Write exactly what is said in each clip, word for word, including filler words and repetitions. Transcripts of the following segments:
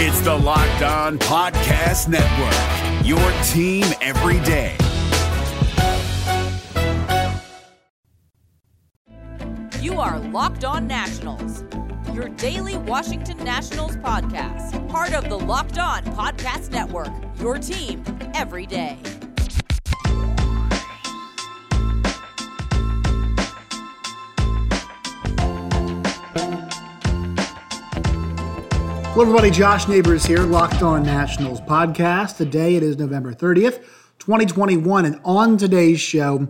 It's the Locked On Podcast Network, your team every day. You are Locked On Nationals, your daily Washington Nationals podcast. Part of the Locked On Podcast Network, your team every day. Hello, everybody. Josh Neighbors here, Locked On Nationals podcast. Today it is November thirtieth, twenty twenty-one, and on today's show,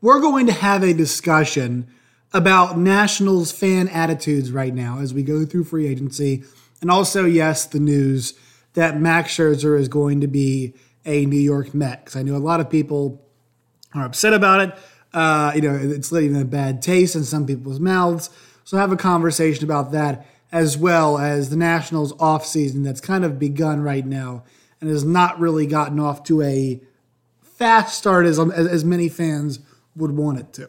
we're going to have a discussion about Nationals fan attitudes right now as we go through free agency, and also, yes, the news that Max Scherzer is going to be a New York Met, because I know a lot of people are upset about it. Uh, you know, it's leaving a bad taste in some people's mouths, so have a conversation about that, as well as the Nationals offseason that's kind of begun right now and has not really gotten off to a fast start as, as many fans would want it to.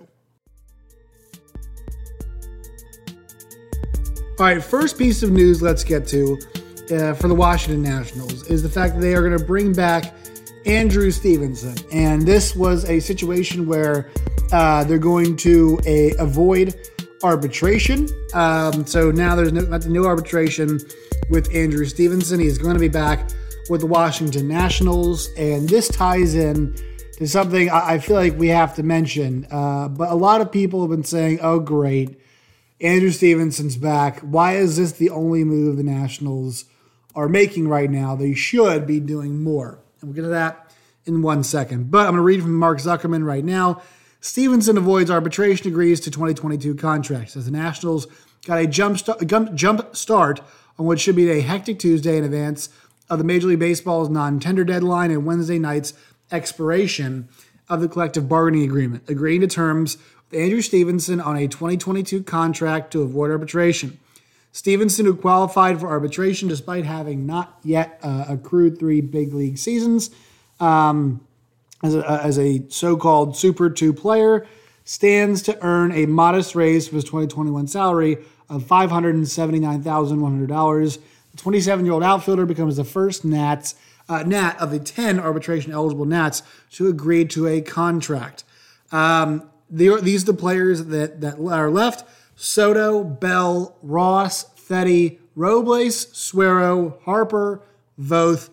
All right, first piece of news let's get to uh, for the Washington Nationals is the fact that they are going to bring back Andrew Stevenson. And this was a situation where uh, they're going to a, avoid arbitration. Um, so now there's no, no arbitration with Andrew Stevenson. He's going to be back with the Washington Nationals. And this ties in to something I, I feel like we have to mention. Uh, but a lot of people have been saying, oh, great, Andrew Stevenson's back. Why is this the only move the Nationals are making right now? They should be doing more. And we'll get to that in one second. But I'm going to read from Mark Zuckerman right now. Stevenson avoids arbitration, agrees to twenty twenty-two contracts as the Nationals got a jump, st- jump, jump start on what should be a hectic Tuesday in advance of the Major League Baseball's non-tender deadline and Wednesday night's expiration of the collective bargaining agreement, agreeing to terms with Andrew Stevenson on a twenty twenty-two contract to avoid arbitration. Stevenson, who qualified for arbitration despite having not yet uh, accrued three big league seasons, um... As a, as a so-called Super two player, stands to earn a modest raise for his twenty twenty-one salary of five hundred seventy-nine thousand one hundred dollars. The twenty-seven-year-old outfielder becomes the first Nats, uh, Nat of the ten arbitration-eligible Nats to agree to a contract. Um, the, these are the players that, that are left: Soto, Bell, Ross, Fetty, Robles, Suero, Harper, Voth,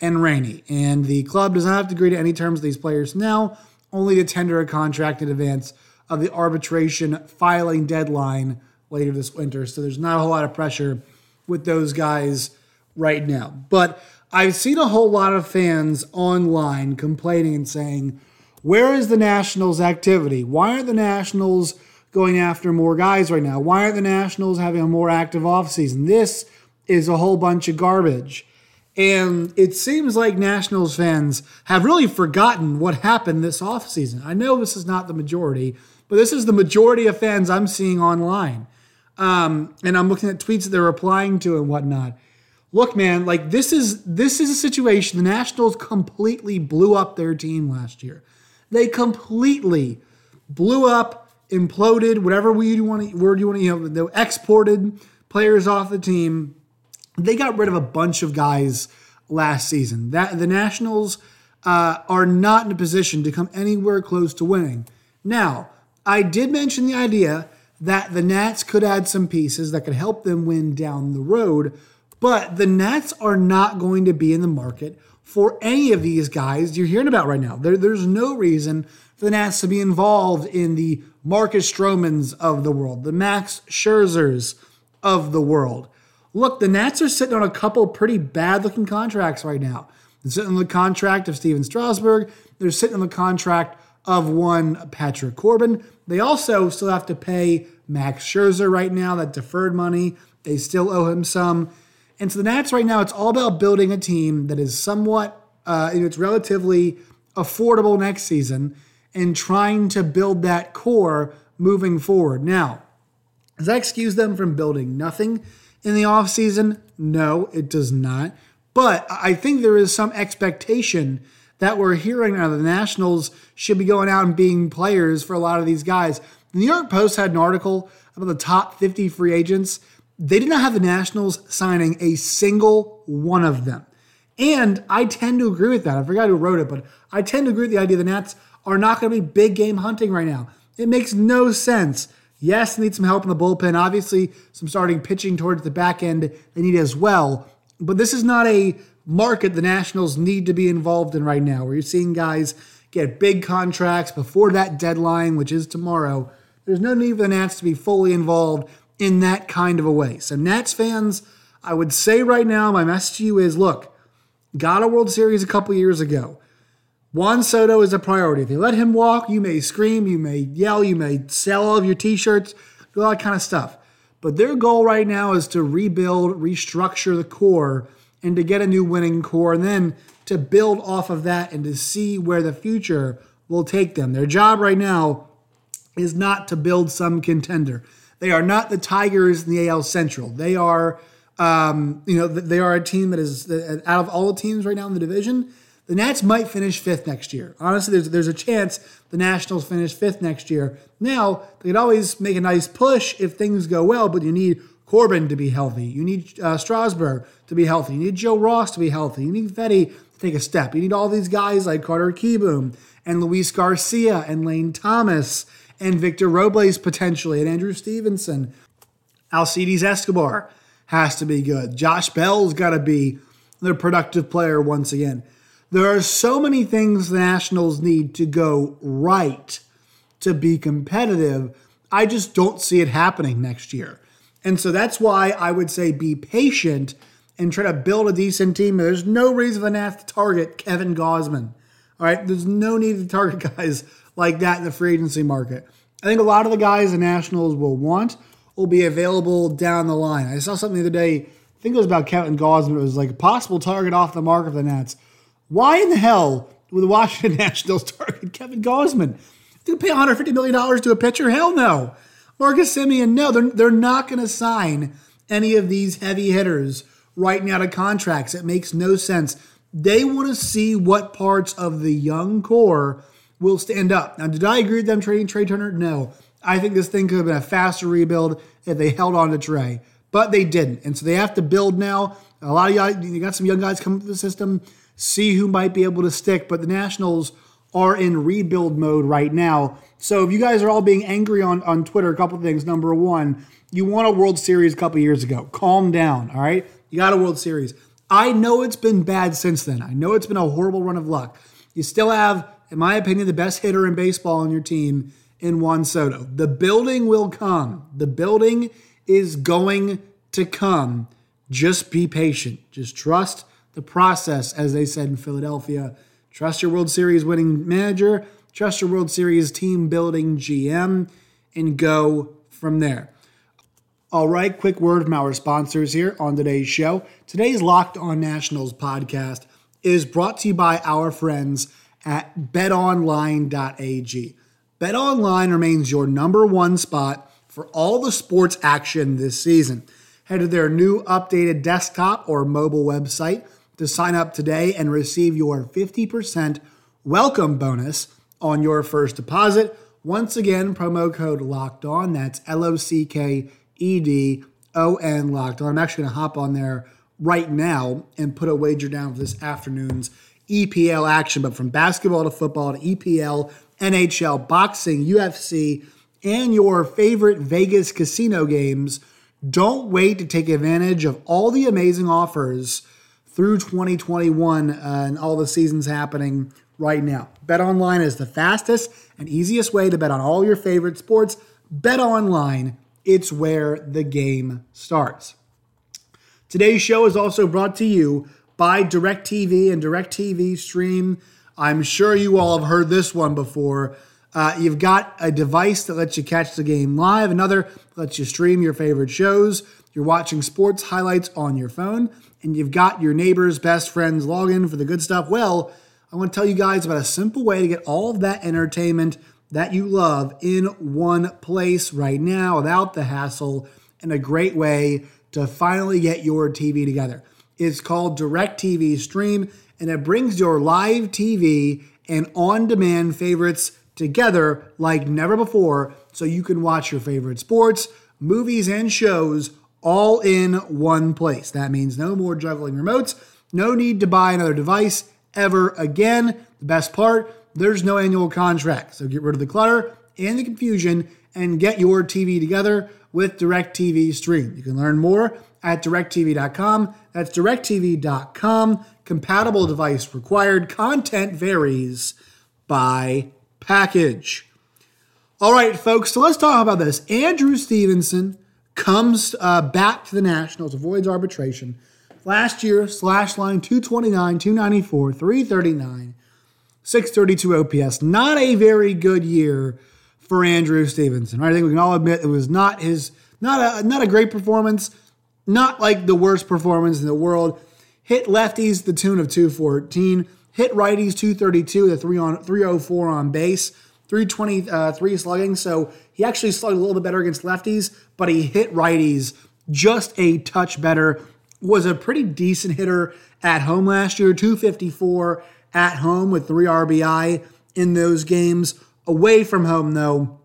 and Rainey. And the club does not have to agree to any terms with these players now, only to tender a contract in advance of the arbitration filing deadline later this winter. So there's not a whole lot of pressure with those guys right now. But I've seen a whole lot of fans online complaining and saying, where is the Nationals' activity? Why aren't the Nationals going after more guys right now? Why aren't the Nationals having a more active offseason? This is a whole bunch of garbage. And it seems like Nationals fans have really forgotten what happened this offseason. I know this is not the majority, but this is the majority of fans I'm seeing online. Um, and I'm looking at tweets that they're replying to and whatnot. Look, man, like this is this is a situation. The Nationals completely blew up their team last year. They completely blew up, imploded, whatever word you want to, word you want to, you know, they exported players off the team. They got rid of a bunch of guys last season. That the Nationals uh, are not in a position to come anywhere close to winning. Now, I did mention the idea that the Nats could add some pieces that could help them win down the road, but the Nats are not going to be in the market for any of these guys you're hearing about right now. There, there's no reason for the Nats to be involved in the Marcus Stromans of the world, the Max Scherzers of the world. Look, the Nats are sitting on a couple pretty bad-looking contracts right now. They're sitting on the contract of Steven Strasburg. They're sitting on the contract of one Patrick Corbin. They also still have to pay Max Scherzer right now, that deferred money. They still owe him some. And so the Nats right now, it's all about building a team that is somewhat, uh, you know, it's relatively affordable next season and trying to build that core moving forward. Now, does that excuse them from building nothing in the offseason? No, it does not. But I think there is some expectation that we're hearing now. The Nationals should be going out and being players for a lot of these guys. The New York Post had an article about the top fifty free agents, They did not have the Nationals signing a single one of them. And I tend to agree with that. I forgot who wrote it, but I tend to agree with the idea the Nats are not going to be big game hunting right now. It makes no sense. Yes, they need some help in the bullpen. Obviously, some starting pitching towards the back end they need as well. But this is not a market the Nationals need to be involved in right now, where you're seeing guys get big contracts before that deadline, which is tomorrow. There's no need for the Nats to be fully involved in that kind of a way. So Nats fans, I would say right now, my message to you is, look, got a World Series a couple years ago. Juan Soto is a priority. If you let him walk, you may scream, you may yell, you may sell all of your T-shirts, do all that kind of stuff. But their goal right now is to rebuild, restructure the core, and to get a new winning core, and then to build off of that and to see where the future will take them. Their job right now is not to build some contender. They are not the Tigers in the A L Central. They are, um, you know, they are a team that is, out of all the teams right now in the division, the Nats might finish fifth next year. Honestly, there's there's a chance the Nationals finish fifth next year. Now, they could always make a nice push if things go well, but you need Corbin to be healthy. You need uh, Strasburg to be healthy. You need Joe Ross to be healthy. You need Fetty to take a step. You need all these guys like Carter Kieboom and Luis Garcia and Lane Thomas and Victor Robles potentially and Andrew Stevenson. Alcides Escobar has to be good. Josh Bell's got to be their productive player once again. There are so many things the Nationals need to go right to be competitive. I just don't see it happening next year. And so that's why I would say be patient and try to build a decent team. There's no reason for the Nats to target Kevin Gausman. All right, there's no need to target guys like that in the free agency market. I think a lot of the guys the Nationals will want will be available down the line. I saw something the other day, I think it was about Kevin Gausman. It was like a possible target off the market for the Nats. Why in the hell would the Washington Nationals target Kevin Gausman? They're going to pay one hundred fifty million dollars to a pitcher? Hell no. Marcus Semien, no. They're, they're not going to sign any of these heavy hitters right now to contracts. It makes no sense. They want to see what parts of the young core will stand up. Now, did I agree with them trading Trey Turner? No. I think this thing could have been a faster rebuild if they held on to Trey, but they didn't. And so they have to build now. A lot of y'all, you got some young guys coming through the system. See who might be able to stick, but the Nationals are in rebuild mode right now. So if you guys are all being angry on, on Twitter, a couple of things. Number one, you won a World Series a couple years ago. Calm down, all right? You got a World Series. I know it's been bad since then. I know it's been a horrible run of luck. You still have, in my opinion, the best hitter in baseball on your team in Juan Soto. The building will come. The building is going to come. Just be patient. Just trust the process, as they said in Philadelphia. Trust your World Series winning manager, trust your World Series team building G M, and go from there. All right, quick word from our sponsors here on today's show. Today's Locked On Nationals podcast is brought to you by our friends at bet online dot a g. BetOnline remains your number one spot for all the sports action this season. Head to their new updated desktop or mobile website to sign up today and receive your fifty percent welcome bonus on your first deposit. Once again, promo code Locked On. That's L O C K E D O N, Locked On. I'm actually going to hop on there right now and put a wager down for this afternoon's E P L action. But from basketball to football to E P L, N H L, boxing, U F C, and your favorite Vegas casino games, don't wait to take advantage of all the amazing offers through twenty twenty-one uh, and all the seasons happening right now. BetOnline is the fastest and easiest way to bet on all your favorite sports. BetOnline, it's where the game starts. Today's show is also brought to you by DirecTV and DirecTV Stream. I'm sure you all have heard this one before. Uh, you've got a device that lets you catch the game live, another lets you stream your favorite shows. You're watching sports highlights on your phone, and you've got your neighbor's best friend's login for the good stuff. Well, I want to tell you guys about a simple way to get all of that entertainment that you love in one place right now without the hassle, and a great way to finally get your T V together. It's called DirecTV Stream, and it brings your live T V and on-demand favorites together like never before, so you can watch your favorite sports, movies, and shows all in one place. That means no more juggling remotes, no need to buy another device ever again. The best part, there's no annual contract. So get rid of the clutter and the confusion and get your T V together with DirecTV Stream. You can learn more at direct t v dot com. That's direct t v dot com. Compatible device required. Content varies by package. All right, folks, so let's talk about this. Andrew Stevenson comes uh, back to the Nationals, avoids arbitration. Last year, slash line two twenty-nine, two ninety-four, three thirty-nine, six thirty-two O P S. Not a very good year for Andrew Stevenson. Right? I think we can all admit it was not his, not a, not a great performance, not like the worst performance in the world. Hit lefties the tune of two fourteen, hit righties two thirty-two, the three on three oh four on base. three twenty-three slugging, so he actually slugged a little bit better against lefties, but he hit righties just a touch better. Was a pretty decent hitter at home last year, two fifty-four at home with three R B I in those games. Away from home, though,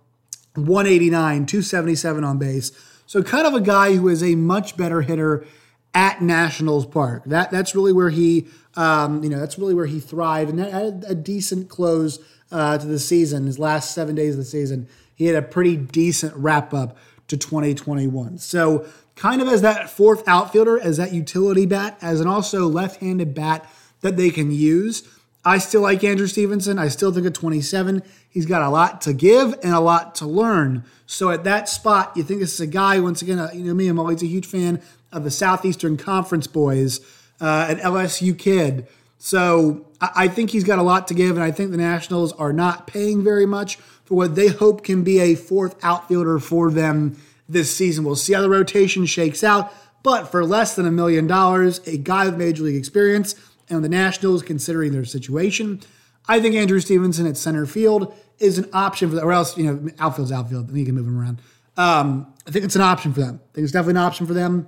one eighty-nine, two seventy-seven on base. So kind of a guy who is a much better hitter at Nationals Park. That that's really where he, um, you know, that's really where he thrived, and that had a decent close Uh, to the season. His last seven days of the season, he had a pretty decent wrap-up to twenty twenty-one. So kind of as that fourth outfielder, as that utility bat, as an also left-handed bat that they can use. I still like Andrew Stevenson. I still think at twenty-seven, he's got a lot to give and a lot to learn. So at that spot, you think this is a guy, once again, you know me, I'm always a huge fan of the Southeastern Conference boys, uh, an L S U kid. So I think he's got a lot to give, and I think the Nationals are not paying very much for what they hope can be a fourth outfielder for them this season. We'll see how the rotation shakes out, but for less than a million dollars, a guy with major league experience, and the Nationals, considering their situation, I think Andrew Stevenson at center field is an option for them, or else, you know, outfield's outfield, then you can move him around. Um, I think it's an option for them. I think it's definitely an option for them,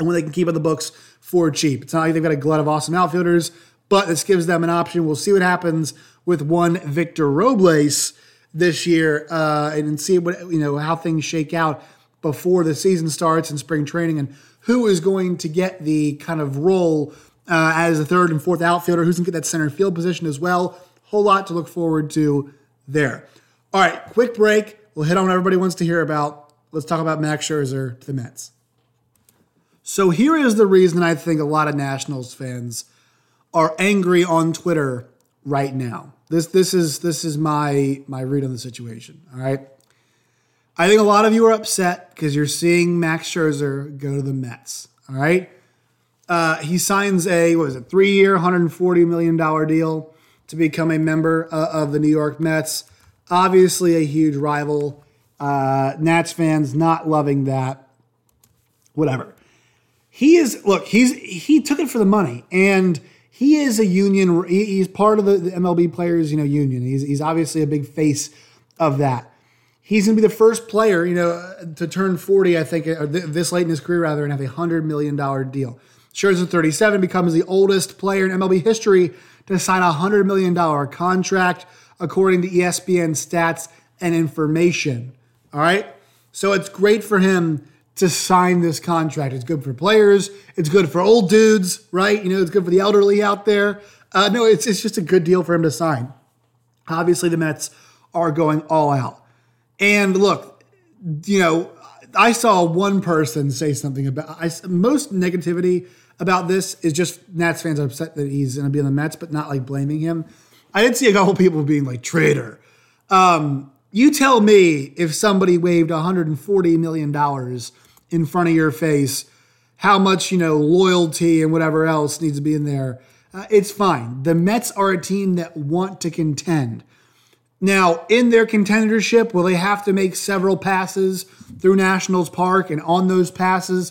and when they can keep on the books for cheap. It's not like they've got a glut of awesome outfielders, but this gives them an option. We'll see what happens with one Victor Robles this year, uh, and see what you know how things shake out before the season starts in spring training, and who is going to get the kind of role uh, as the third and fourth outfielder, who's going to get that center field position as well. Whole lot to look forward to there. All right, quick break. We'll hit on what everybody wants to hear about. Let's talk about Max Scherzer to the Mets. So here is the reason I think a lot of Nationals fans are angry on Twitter right now. This this is this is my my read on the situation. All right, I think a lot of you are upset because you're seeing Max Scherzer go to the Mets. All right, uh, he signs a what was it three year, one hundred forty million dollars deal to become a member uh, of the New York Mets. Obviously, a huge rival. Uh, Nats fans not loving that. Whatever. He is look. He's he took it for the money and. He is a union. He's part of the M L B players, you know, union. He's he's obviously a big face of that. He's going to be the first player, you know, to turn forty, I think, or th- this late in his career, rather, and have a one hundred million dollars deal. Scherzer, thirty-seven, becomes the oldest player in M L B history to sign a one hundred million dollars contract, according to E S P N stats and information. All right? So it's great for him to sign this contract. It's good for players. It's good for old dudes, right? You know, it's good for the elderly out there. Uh, no, it's it's just a good deal for him to sign. Obviously, the Mets are going all out. And look, you know, I saw one person say something about, I, most negativity about this is just Nats fans are upset that he's going to be in the Mets, but not like blaming him. I did see a couple people being like, traitor. Um, you tell me if somebody waived one hundred forty million dollars in front of your face, how much, you know, loyalty and whatever else needs to be in there. Uh, it's fine. The Mets are a team that want to contend. Now, in their contendership, will they have to make several passes through Nationals Park? And on those passes,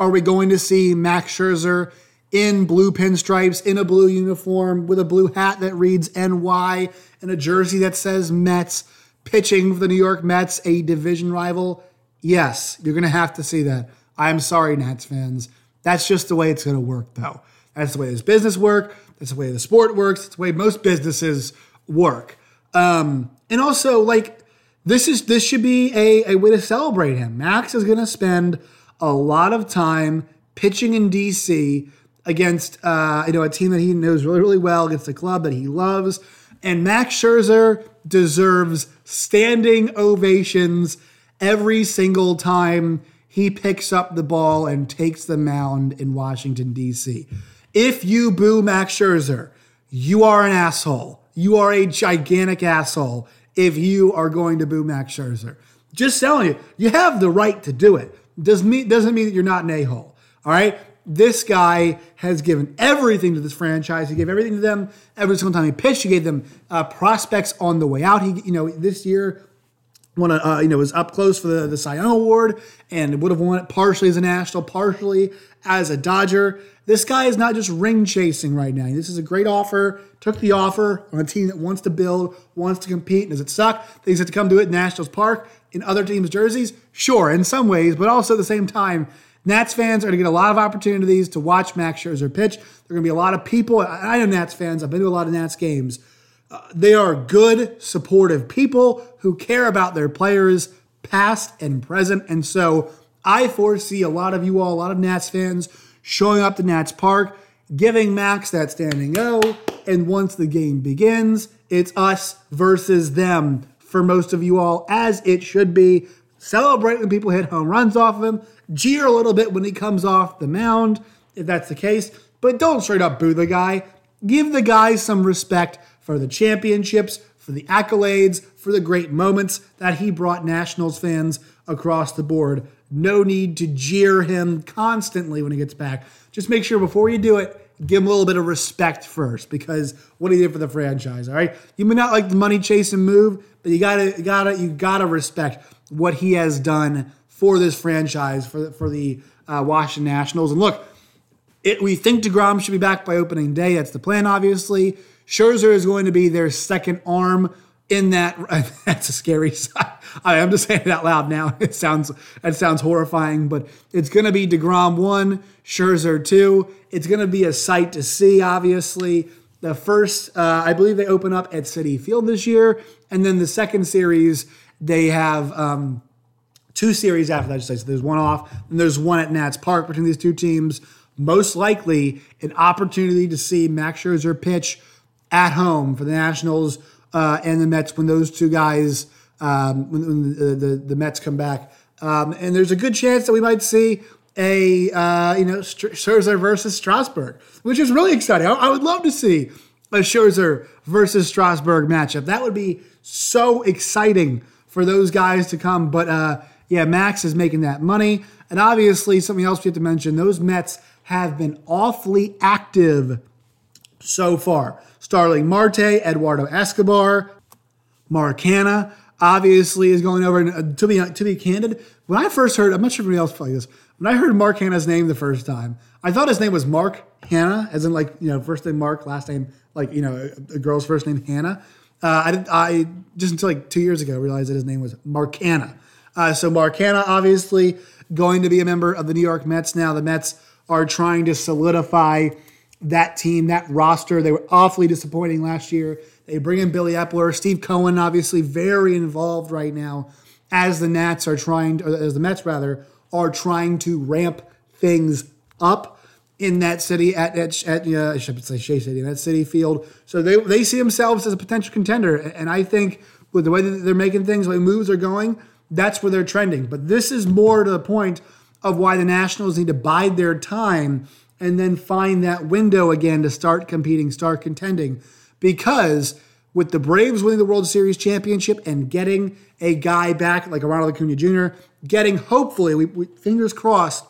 are we going to see Max Scherzer in blue pinstripes, in a blue uniform, with a blue hat that reads N Y and a jersey that says Mets, pitching for the New York Mets, a division rival? Yes, you're going to have to see that. I'm sorry, Nats fans. That's just the way it's going to work, though. That's the way this business works. That's the way the sport works. It's the way most businesses work. Um, and also, like, this is this should be a, a way to celebrate him. Max is going to spend a lot of time pitching in D C against uh, you know, a team that he knows really, really well, against a club that he loves. And Max Scherzer deserves standing ovations every single time he picks up the ball and takes the mound in Washington, D C. If you boo Max Scherzer, you are an asshole. You are a gigantic asshole if you are going to boo Max Scherzer. Just telling you, you have the right to do it. Doesn't mean, doesn't mean that you're not an a-hole, all right? This guy has given everything to this franchise. He gave everything to them every single time he pitched. He gave them uh, prospects on the way out. He, you know, this year won a, uh, you know, was up close for the, the Cy Young Award and would have won it partially as a National, partially as a Dodger. This guy is not just ring chasing right now. This is a great offer. Took the offer on a team that wants to build, wants to compete. And does it suck that he's had to come do it in Nationals Park in other teams' jerseys? Sure, in some ways, but also at the same time, Nats fans are going to get a lot of opportunities to watch Max Scherzer pitch. There are going to be a lot of people. I know Nats fans. I've been to a lot of Nats games. Uh, they are good, supportive people who care about their players, past and present. And so I foresee a lot of you all, a lot of Nats fans, showing up to Nats Park, giving Max that standing O. And once the game begins, it's us versus them for most of you all, as it should be. Celebrate when people hit home runs off of him. Jeer a little bit when he comes off the mound, if that's the case. But don't straight up boo the guy. Give the guy some respect for the championships, for the accolades, for the great moments that he brought Nationals fans across the board. No need to jeer him constantly when he gets back. Just make sure before you do it, give him a little bit of respect first, because what he did for the franchise, all right? You may not like the money chase and move, but you gotta, you gotta, you gotta respect what he has done for this franchise, for the, for the uh, Washington Nationals. And look, it, we think DeGrom should be back by opening day. That's the plan, obviously. Scherzer is going to be their second arm in that. That's a scary side. I mean, I'm just saying it out loud now. It sounds it sounds horrifying, but it's going to be DeGrom one, Scherzer two. It's going to be a sight to see, obviously. The first, uh, I believe they open up at Citi Field this year, and then the second series, they have um, two series after that. I should say. So there's one off, and there's one at Nats Park between these two teams. Most likely, an opportunity to see Max Scherzer pitch at home for the Nationals uh, and the Mets when those two guys – Um, when, when the, the the Mets come back, um, and there's a good chance that we might see a uh, you know St- Scherzer versus Strasburg, which is really exciting. I, I would love to see a Scherzer versus Strasburg matchup. That would be so exciting for those guys to come. But uh, yeah, Max is making that money, and obviously something else we have to mention: those Mets have been awfully active so far. Starling Marte, Eduardo Escobar, Mark Canha. Obviously is going over, and to be to be candid, when I first heard, I'm not sure if anybody else played this, when I heard Mark Canha's name the first time, I thought his name was Mark Canha, as in like, you know, first name Mark, last name, like, you know, a, a girl's first name, Hannah. Uh, I, I just until like two years ago realized that his name was Mark Canha. Uh, so Mark Canha, obviously, going to be a member of the New York Mets now. The Mets are trying to solidify that team, that roster. They were awfully disappointing last year. They bring in Billy Eppler. Steve Cohen, obviously, very involved right now as the Nats are trying, to, or as the Mets, rather, are trying to ramp things up in that city at, at, at uh, I should say Shea City, in that Citi Field. So they, they see themselves as a potential contender. And I think with the way that they're making things, the way moves are going, that's where they're trending. But this is more to the point of why the Nationals need to bide their time and then find that window again to start competing, start contending. Because with the Braves winning the World Series championship and getting a guy back like Ronald Acuna Junior, getting hopefully, we, we, fingers crossed,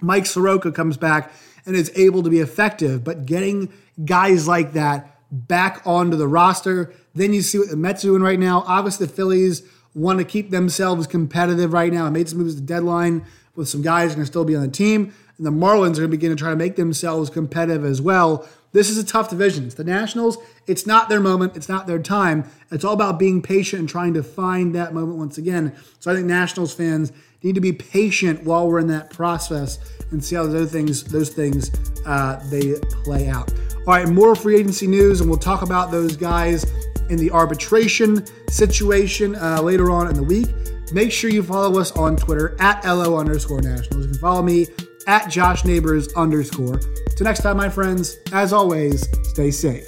Mike Soroka comes back and is able to be effective. But getting guys like that back onto the roster, then you see what the Mets are doing right now. Obviously, the Phillies want to keep themselves competitive right now. I made some moves at the deadline with some guys going to still be on the team. And the Marlins are going to begin to try to make themselves competitive as well. This is a tough division. It's the Nationals. It's not their moment. It's not their time. It's all about being patient and trying to find that moment once again. So I think Nationals fans need to be patient while we're in that process and see how those other things, those things, uh, they play out. All right, more free agency news, and we'll talk about those guys in the arbitration situation uh, later on in the week. Make sure you follow us on Twitter at LO underscore Nationals. You can follow me at Josh Neighbors underscore. Till next time, my friends, as always, stay safe.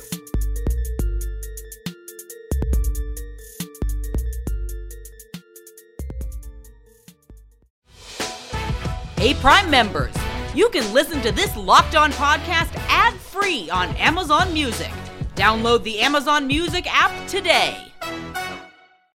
Hey, Prime members, you can listen to this Locked On podcast ad-free on Amazon Music. Download the Amazon Music app today.